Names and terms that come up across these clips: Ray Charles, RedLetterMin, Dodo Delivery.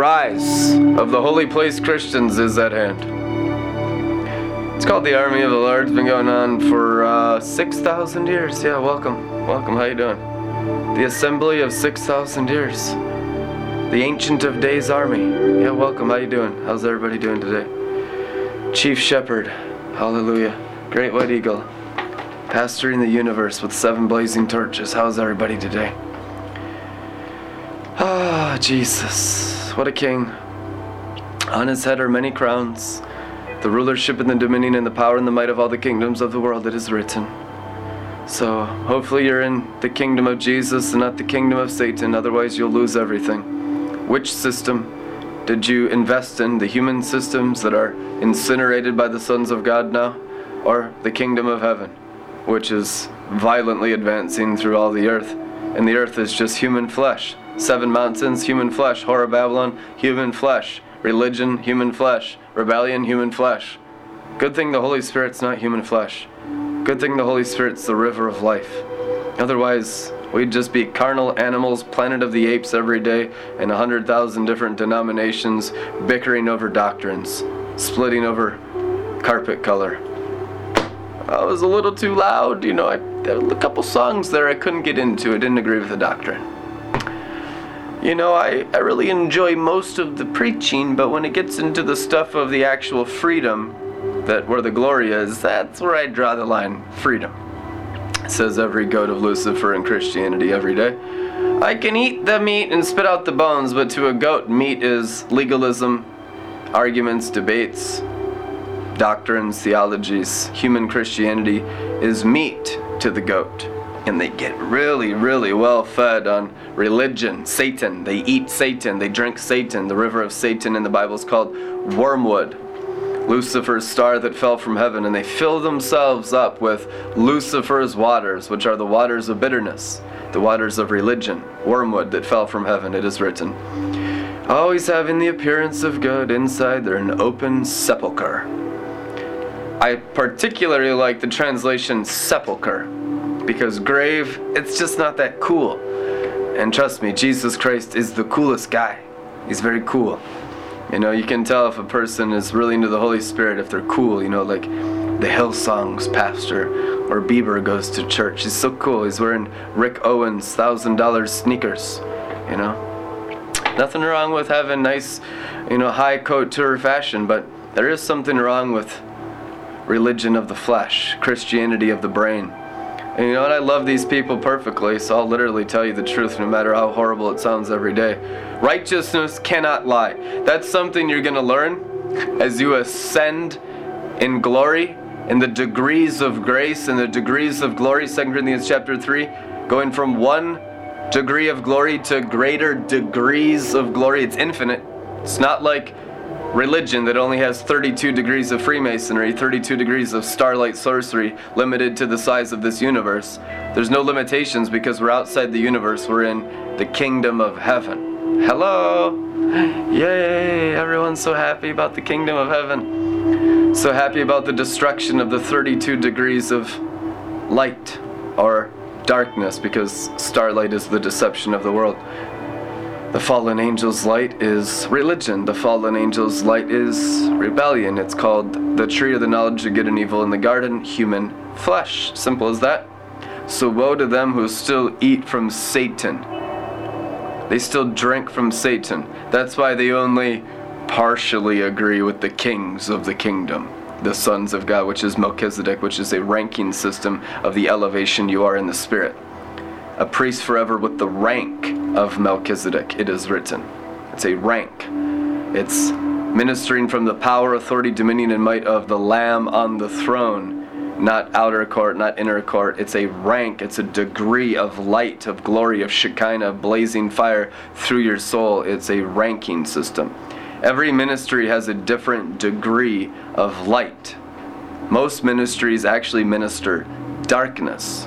rise of the Holy Place Christians is at hand. It's called the Army of the Lord. It's been going on for 6,000 years. Yeah, welcome. How you doing? The Assembly of 6,000 years. The Ancient of Days Army. Yeah, welcome. How you doing? How's everybody doing today? Chief Shepherd. Hallelujah. Great White Eagle. Pastoring the universe with 7 blazing torches. How's everybody today? Ah, Jesus. What a king. On his head are many crowns. The rulership and the dominion and the power and the might of all the kingdoms of the world, it is written. So hopefully you're in the kingdom of Jesus and not the kingdom of Satan. Otherwise you'll lose everything. Which system did you invest in? The human systems that are incinerated by the sons of God now? Or the kingdom of heaven, which is violently advancing through all the earth? And the earth is just human flesh. 7 mountains, human flesh. Horror Babylon, human flesh. Religion, human flesh. Rebellion, human flesh. Good thing the Holy Spirit's not human flesh. Good thing the Holy Spirit's the river of life. Otherwise, we'd just be carnal animals, Planet of the Apes every day, and 100,000 different denominations bickering over doctrines, splitting over carpet color. I was a little too loud, you know, there were a couple songs there I couldn't get into. I didn't agree with the doctrine. You know, I really enjoy most of the preaching, but when it gets into the stuff of the actual freedom, that where the glory is, that's where I draw the line. Freedom. Says every goat of Lucifer in Christianity every day. I can eat the meat and spit out the bones, but to a goat, meat is legalism, arguments, debates, doctrines, theologies. Human Christianity is meat to the goat. And they get really, really well fed on religion, Satan. They eat Satan, they drink Satan. The river of Satan in the Bible is called wormwood. Lucifer's star that fell from heaven, and they fill themselves up with Lucifer's waters, which are the waters of bitterness, the waters of religion, wormwood that fell from heaven, it is written. Always having the appearance of good, inside they're an open sepulcher. I particularly like the translation sepulcher, because grave, it's just not that cool. And trust me, Jesus Christ is the coolest guy. He's very cool. You know, you can tell if a person is really into the Holy Spirit, if they're cool, you know, like the Hillsongs pastor or Bieber goes to church. He's so cool. He's wearing Rick Owens $1,000 sneakers, you know. Nothing wrong with having nice, you know, high couture fashion, but there is something wrong with religion of the flesh, Christianity of the brain. And you know what? I love these people perfectly, so I'll literally tell you the truth no matter how horrible it sounds every day. Righteousness cannot lie. That's something you're going to learn as you ascend in glory, in the degrees of grace and the degrees of glory. 2 Corinthians chapter 3, going from one degree of glory to greater degrees of glory. It's infinite. It's not like religion that only has 32 degrees of Freemasonry, 32 degrees of starlight sorcery, limited to the size of this universe. There's no limitations because we're outside the universe. We're in the kingdom of heaven. Hello! Yay! Everyone's so happy about the kingdom of heaven. So happy about the destruction of the 32 degrees of light or darkness, because starlight is the deception of the world. The fallen angel's light is religion. The fallen angel's light is rebellion. It's called the tree of the knowledge of good and evil in the garden, human flesh. Simple as that. So woe to them who still eat from Satan. They still drink from Satan. That's why they only partially agree with the kings of the kingdom, the sons of God, which is Melchizedek, which is a ranking system of the elevation you are in the spirit. A priest forever with the rank of Melchizedek, it is written. It's a rank. It's ministering from the power, authority, dominion, and might of the Lamb on the throne. Not outer court, not inner court. It's a rank. It's a degree of light, of glory, of Shekinah, blazing fire through your soul. It's a ranking system. Every ministry has a different degree of light. Most ministries actually minister darkness,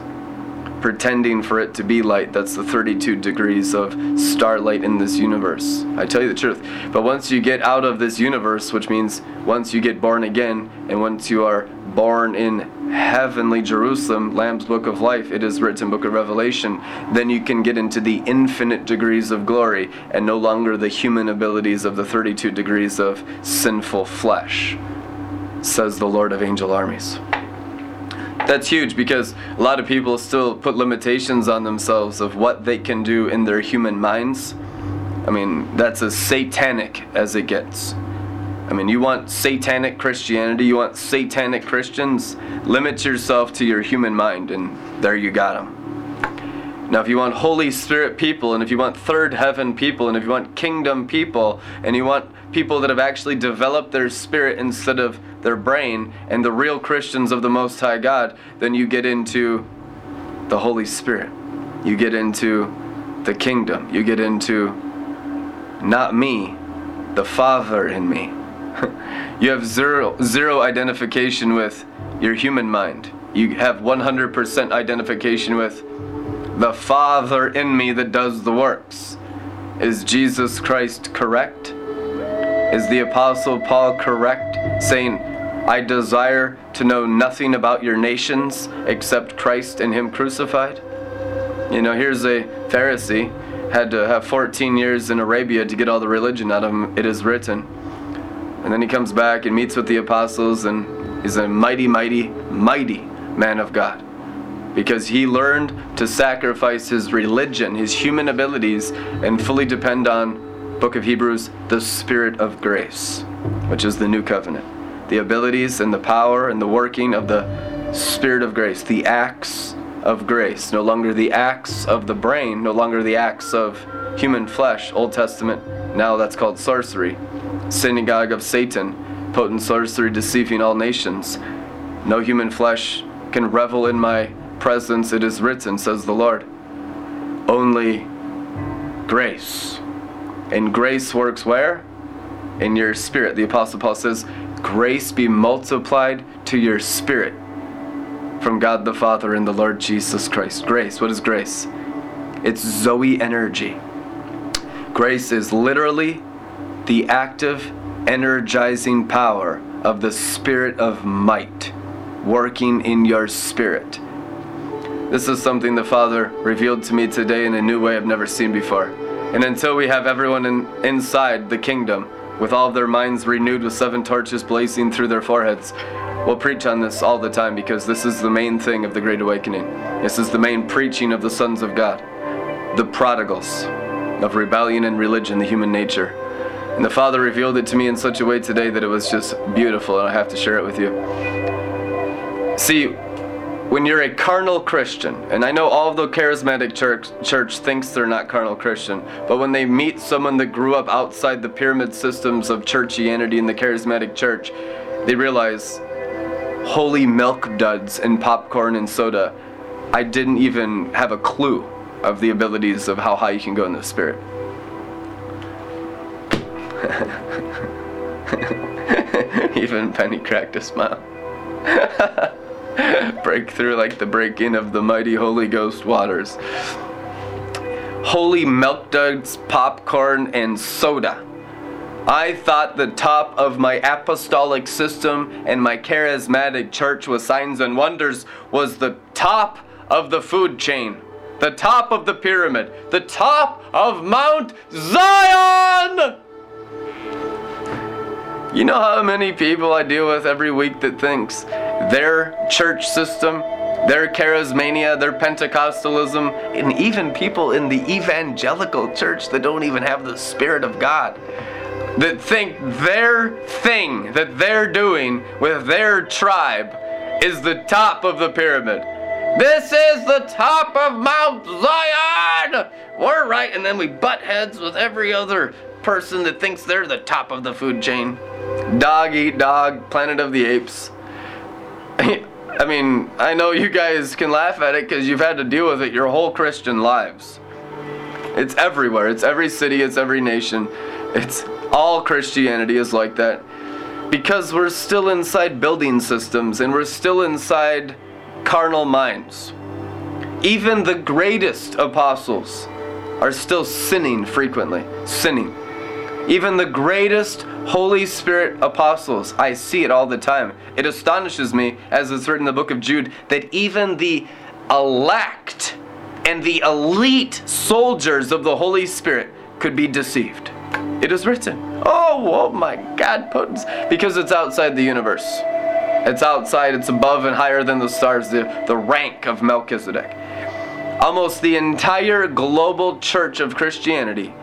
pretending for it to be light. That's the 32 degrees of starlight in this universe. I tell you the truth. But once you get out of this universe, which means once you get born again, and once you are born in heavenly Jerusalem, Lamb's Book of Life, it is written Book of Revelation, then you can get into the infinite degrees of glory and no longer the human abilities of the 32 degrees of sinful flesh, says the Lord of Angel Armies. That's huge, because a lot of people still put limitations on themselves of what they can do in their human minds. I mean, that's as satanic as it gets. I mean, you want satanic Christianity, you want satanic Christians, limit yourself to your human mind, and there you got them. Now, if you want Holy Spirit people, and if you want third heaven people, and if you want kingdom people, and you want people that have actually developed their spirit instead of their brain, and the real Christians of the Most High God, then you get into the Holy Spirit. You get into the kingdom. You get into not me, the Father in me. You have zero identification with your human mind. You have 100% identification with the Father in me that does the works. Is Jesus Christ correct? Is the Apostle Paul correct, saying, I desire to know nothing about your nations except Christ and Him crucified? You know, here's a Pharisee, had to have 14 years in Arabia to get all the religion out of him, it is written. And then he comes back and meets with the apostles, and he's a mighty, mighty, mighty man of God. Because he learned to sacrifice his religion, his human abilities, and fully depend on Book of Hebrews, the Spirit of Grace, which is the New Covenant. The abilities and the power and the working of the Spirit of Grace, the acts of grace, no longer the acts of the brain, no longer the acts of human flesh, Old Testament, now that's called sorcery, synagogue of Satan, potent sorcery deceiving all nations. No human flesh can revel in my presence, it is written, says the Lord. Only grace. And grace works where? In your spirit. The Apostle Paul says, grace be multiplied to your spirit from God the Father and the Lord Jesus Christ. Grace, what is grace? It's Zoe energy. Grace is literally the active, energizing power of the Spirit of might working in your spirit. This is something the Father revealed to me today in a new way I've never seen before. And until we have everyone inside the kingdom, with all of their minds renewed with 7 torches blazing through their foreheads, we'll preach on this all the time, because this is the main thing of the Great Awakening. This is the main preaching of the sons of God, the prodigals of rebellion and religion, the human nature. And the Father revealed it to me in such a way today that it was just beautiful, and I have to share it with you. See, when you're a carnal Christian, and I know all of the charismatic church thinks they're not carnal Christian, but when they meet someone that grew up outside the pyramid systems of churchianity in the charismatic church, they realize, holy milk duds and popcorn and soda, I didn't even have a clue of the abilities of how high you can go in the spirit. Even Penny cracked a smile. Break through like the breaking of the mighty Holy Ghost waters. Holy milk duds, popcorn, and soda. I thought the top of my apostolic system and my charismatic church with signs and wonders was the top of the food chain, the top of the pyramid, the top of Mount Zion! You know how many people I deal with every week that thinks their church system, their charismania, their Pentecostalism, and even people in the evangelical church that don't even have the Spirit of God, that think their thing that they're doing with their tribe is the top of the pyramid. This is the top of Mount Zion! We're right, and then we butt heads with every other person that thinks they're the top of the food chain. Dog eat dog, Planet of the Apes. I mean, I know you guys can laugh at it because you've had to deal with it your whole Christian lives. It's everywhere. It's every city. It's every nation. It's all Christianity is like that. Because we're still inside building systems and we're still inside carnal minds. Even the greatest apostles are still sinning frequently. Sinning. Even the greatest Holy Spirit apostles, I see it all the time. It astonishes me, as it's written in the book of Jude, that even the elect and the elite soldiers of the Holy Spirit could be deceived. It is written. Oh my God, because it's outside the universe. It's outside, it's above and higher than the stars, the rank of Melchizedek. Almost the entire global church of Christianity,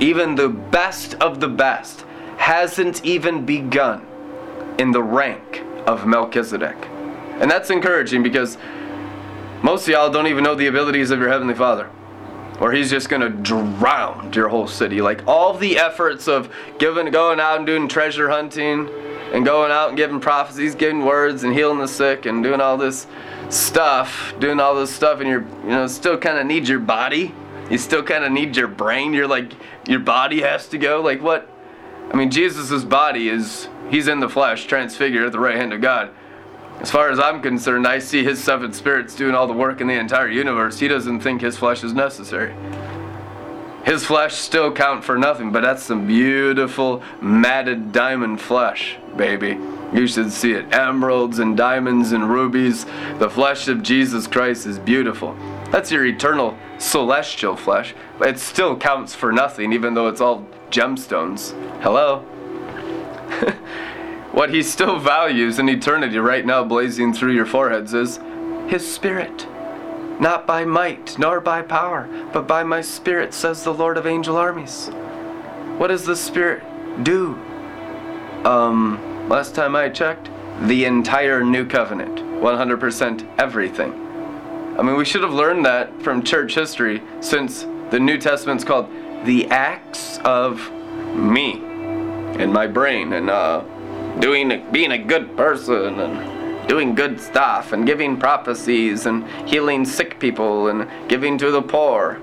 even the best of the best, hasn't even begun in the rank of Melchizedek. And that's encouraging, because most of y'all don't even know the abilities of your Heavenly Father, or He's just going to drown your whole city. Like all the efforts of going out and doing treasure hunting and going out and giving prophecies, giving words and healing the sick and doing all this stuff, and you're still kind of need your body. You still kind of need your brain. You're like, your body has to go. Like what? I mean, Jesus' body is, He's in the flesh, transfigured at the right hand of God. As far as I'm concerned, I see His seven spirits doing all the work in the entire universe. He doesn't think His flesh is necessary. His flesh still count for nothing, but that's some beautiful matted diamond flesh, baby. You should see it. Emeralds and diamonds and rubies. The flesh of Jesus Christ is beautiful. That's your eternal celestial flesh. It still counts for nothing, even though it's all gemstones. Hello? What He still values in eternity right now blazing through your foreheads is His Spirit. Not by might, nor by power, but by my Spirit, says the Lord of angel armies. What does the Spirit do? Last time I checked, the entire New Covenant, 100% everything. I mean, we should have learned that from church history, since the New Testament's called the acts of me and my brain and being a good person and doing good stuff and giving prophecies and healing sick people and giving to the poor.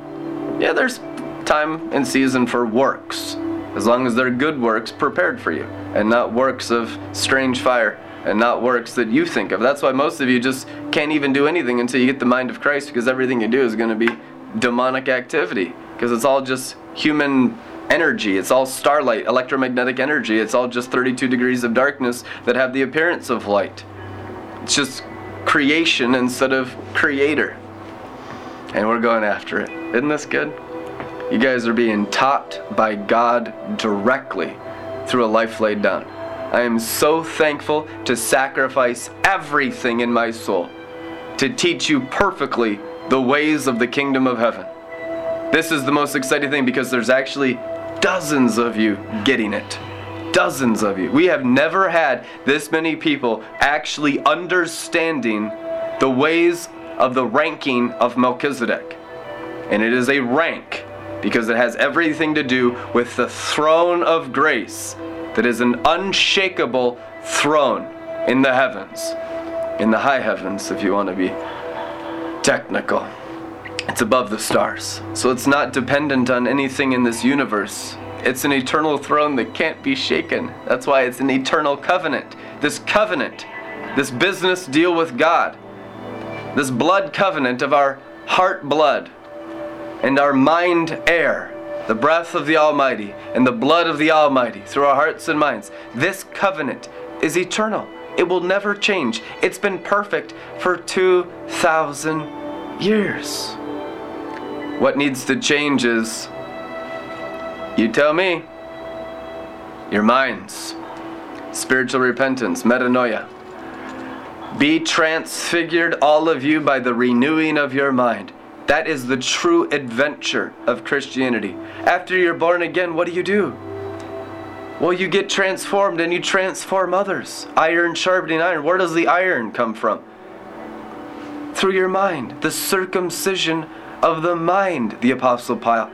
Yeah, there's time and season for works, as long as they're good works prepared for you and not works of strange fire and not works that you think of. That's why most of you just can't even do anything until you get the mind of Christ, because everything you do is going to be demonic activity, because it's all just human energy. It's all starlight, electromagnetic energy. It's all just 32 degrees of darkness that have the appearance of light. It's just creation instead of creator. And we're going after it. Isn't this good? You guys are being taught by God directly through a life laid down. I am so thankful to sacrifice everything in my soul to teach you perfectly the ways of the kingdom of heaven. This is the most exciting thing, because there's actually dozens of you getting it. Dozens of you. We have never had this many people actually understanding the ways of the ranking of Melchizedek. And it is a rank because it has everything to do with the throne of grace that is an unshakable throne in the heavens. In the high heavens, if you want to be technical. It's above the stars. So it's not dependent on anything in this universe. It's an eternal throne that can't be shaken. That's why it's an eternal covenant. This covenant, this business deal with God, this blood covenant of our heart blood and our mind air, the breath of the Almighty and the blood of the Almighty through our hearts and minds. This covenant is eternal. It will never change. It's been perfect for 2,000 years. What needs to change is, you tell me, your minds, spiritual repentance, metanoia. Be transfigured, all of you, by the renewing of your mind. That is the true adventure of Christianity. After you're born again, what do? Well, you get transformed and you transform others. Iron sharpening iron. Where does the iron come from? Through your mind. The circumcision of the mind, the Apostle Paul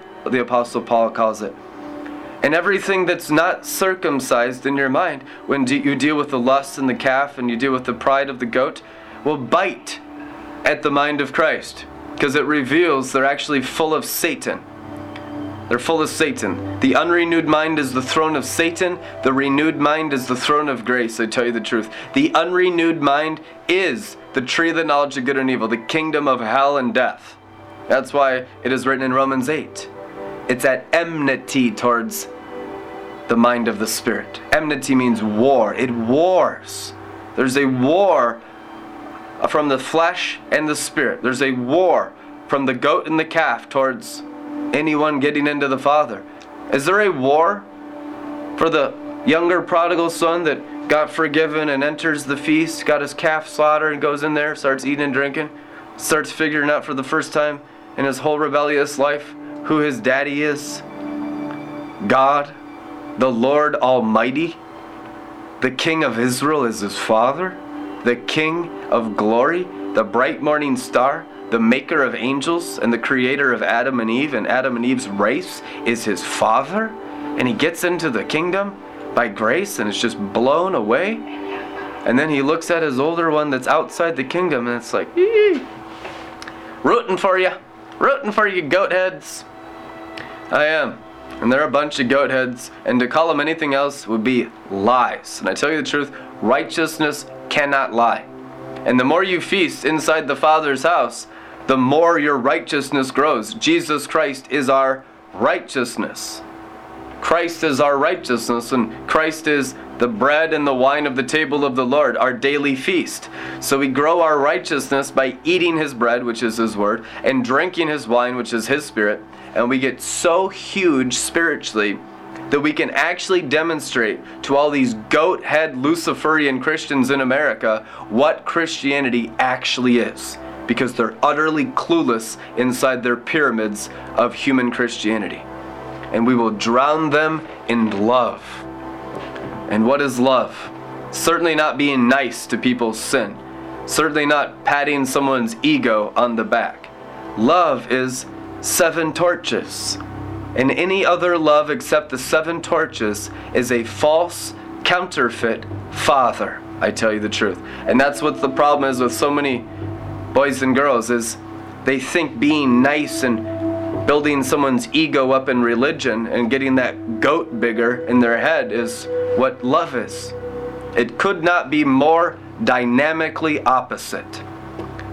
calls it. And everything that's not circumcised in your mind, when you deal with the lust in the calf and you deal with the pride of the goat, will bite at the mind of Christ, because it reveals they're actually full of Satan. They're full of Satan. The unrenewed mind is the throne of Satan. The renewed mind is the throne of grace. I tell you the truth. The unrenewed mind is the tree of the knowledge of good and evil, the kingdom of hell and death. That's why it is written in Romans 8. It's at enmity towards the mind of the spirit. Enmity means war. It wars. There's a war from the flesh and the spirit. There's a war from the goat and the calf towards anyone getting into the Father. Is there a war for the younger prodigal son that got forgiven and enters the feast, got his calf slaughtered and goes in there, starts eating and drinking, starts figuring out for the first time in his whole rebellious life who his daddy is? God, the Lord Almighty, the King of Israel is his Father, the King of glory, the bright morning star, the maker of angels and the creator of Adam and Eve and Adam and Eve's race is his Father, and he gets into the kingdom by grace and is just blown away. And then he looks at his older one that's outside the kingdom and it's like, rooting for you goat heads. I am. And they're a bunch of goat heads, and to call them anything else would be lies. And I tell you the truth, righteousness cannot lie. And the more you feast inside the Father's house, the more your righteousness grows. Jesus Christ is our righteousness. Christ is our righteousness, and Christ is the bread and the wine of the table of the Lord, our daily feast. So we grow our righteousness by eating his bread, which is his word, and drinking his wine, which is his spirit. And we get so huge spiritually that we can actually demonstrate to all these goat head Luciferian Christians in America what Christianity actually is, because they're utterly clueless inside their pyramids of human Christianity. And we will drown them in love. And what is love? Certainly not being nice to people's sin. Certainly not patting someone's ego on the back. Love is 7 torches. And any other love except the 7 torches is a false, counterfeit father. I tell you the truth. And that's what the problem is with so many boys and girls, is they think being nice and building someone's ego up in religion and getting that goat bigger in their head is what love is. It could not be more dynamically opposite.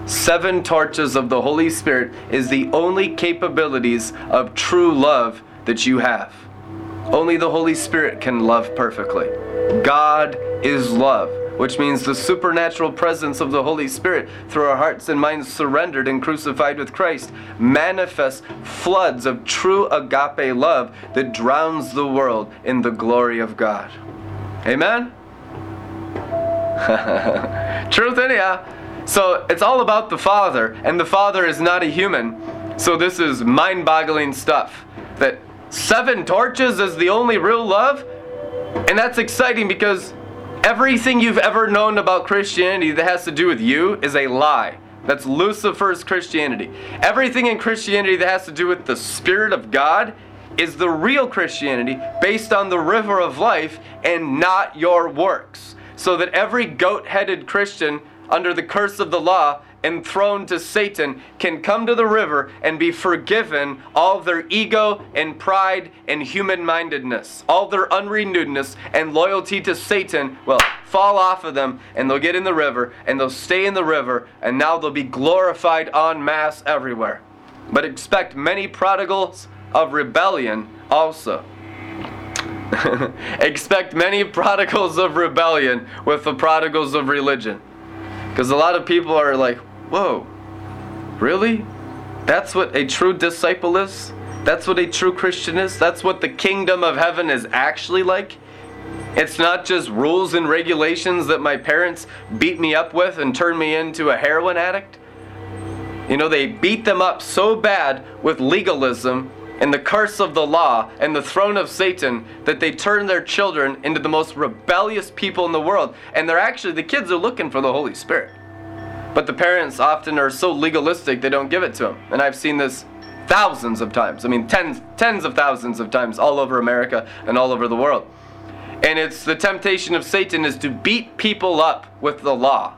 7 torches of the Holy Spirit is the only capabilities of true love that you have. Only the Holy Spirit can love perfectly. God is love, which means the supernatural presence of the Holy Spirit through our hearts and minds surrendered and crucified with Christ manifests floods of true agape love that drowns the world in the glory of God. Amen? Truth anyhow. So it's all about the Father, and the Father is not a human. So this is mind-boggling stuff. That 7 torches is the only real love? And that's exciting, because everything you've ever known about Christianity that has to do with you is a lie. That's Lucifer's Christianity. Everything in Christianity that has to do with the Spirit of God is the real Christianity based on the river of life and not your works. So that every goat-headed Christian under the curse of the law, enthroned to Satan, can come to the river and be forgiven all their ego and pride and human-mindedness, all their unrenewedness and loyalty to Satan will fall off of them, and they'll get in the river, and they'll stay in the river, and now they'll be glorified en masse everywhere. But expect many prodigals of rebellion also. Expect many prodigals of rebellion with the prodigals of religion. Because a lot of people are like, whoa, really? That's what a true disciple is? That's what a true Christian is? That's what the kingdom of heaven is actually like? It's not just rules and regulations that my parents beat me up with and turned me into a heroin addict? You know, they beat them up so bad with legalism and the curse of the law and the throne of Satan that they turn their children into the most rebellious people in the world. And they're actually, the kids are looking for the Holy Spirit. But the parents often are so legalistic they don't give it to them. And I've seen this thousands of times. I mean, tens of thousands of times all over America and all over the world. And it's the temptation of Satan is to beat people up with the law,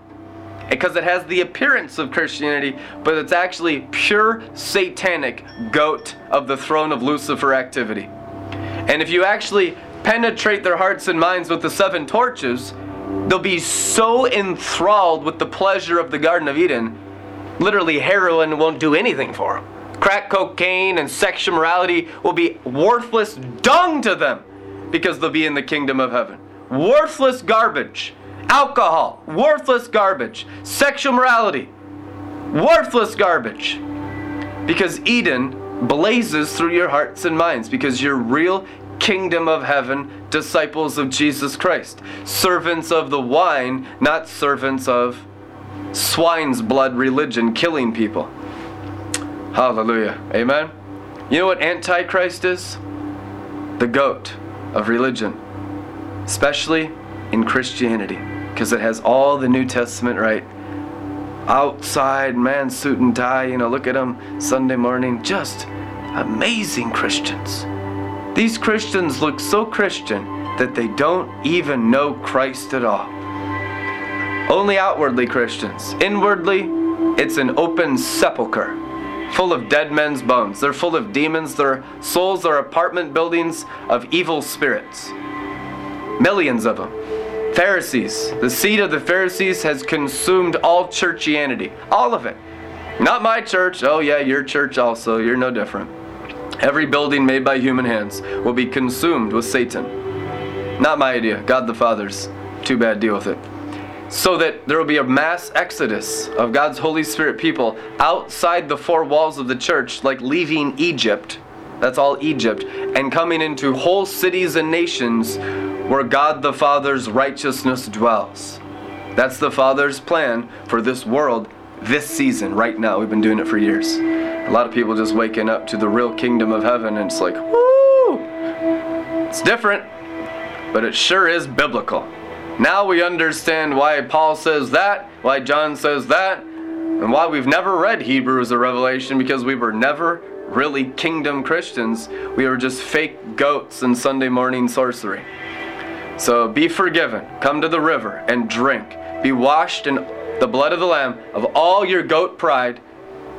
because it has the appearance of Christianity, but it's actually pure satanic goat of the throne of Lucifer activity. And if you actually penetrate their hearts and minds with the 7 torches, they'll be so enthralled with the pleasure of the Garden of Eden, literally heroin won't do anything for them. Crack cocaine and sexual morality will be worthless dung to them. because they'll be in the kingdom of heaven. Worthless garbage. Alcohol, worthless garbage. Sexual morality, worthless garbage. Because Eden blazes through your hearts and minds, because you're real kingdom of heaven, disciples of Jesus Christ. Servants of the wine, not servants of swine's blood religion, killing people. Hallelujah. Amen. You know what Antichrist is? The goat of religion, especially in Christianity, because it has all the New Testament right. Outside, man, suit and tie, you know, look at them Sunday morning. Just amazing Christians. These Christians look so Christian that they don't even know Christ at all. Only outwardly Christians. Inwardly, it's an open sepulcher full of dead men's bones. They're full of demons. Their souls are apartment buildings of evil spirits. Millions of them. Pharisees. The seed of the Pharisees has consumed all churchianity. All of it. Not my church. Oh yeah, your church also. You're no different. Every building made by human hands will be consumed with Satan. Not my idea. God the Father's. Too bad. Deal with it. So that there will be a mass exodus of God's Holy Spirit people outside the four walls of the church, like leaving Egypt. That's all Egypt. And coming into whole cities and nations where God the Father's righteousness dwells. That's the Father's plan for this world this season, right now. We've been doing it for years. A lot of people just waking up to the real kingdom of heaven, and it's like, woo! It's different, but it sure is biblical. Now we understand why Paul says that, why John says that, and why we've never read Hebrews or Revelation, because we were never really kingdom Christians. We were just fake goats and Sunday morning sorcery. So be forgiven. Come to the river and drink. Be washed in the blood of the Lamb of all your goat pride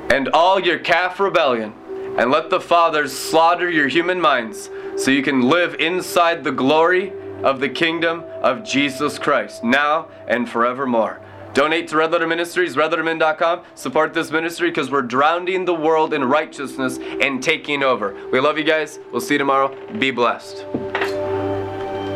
and all your calf rebellion, and let the Father slaughter your human minds so you can live inside the glory of the kingdom of Jesus Christ, now and forevermore. Donate to Red Letter Ministries, redlettermin.com. Support this ministry, because we're drowning the world in righteousness and taking over. We love you guys. We'll see you tomorrow. Be blessed.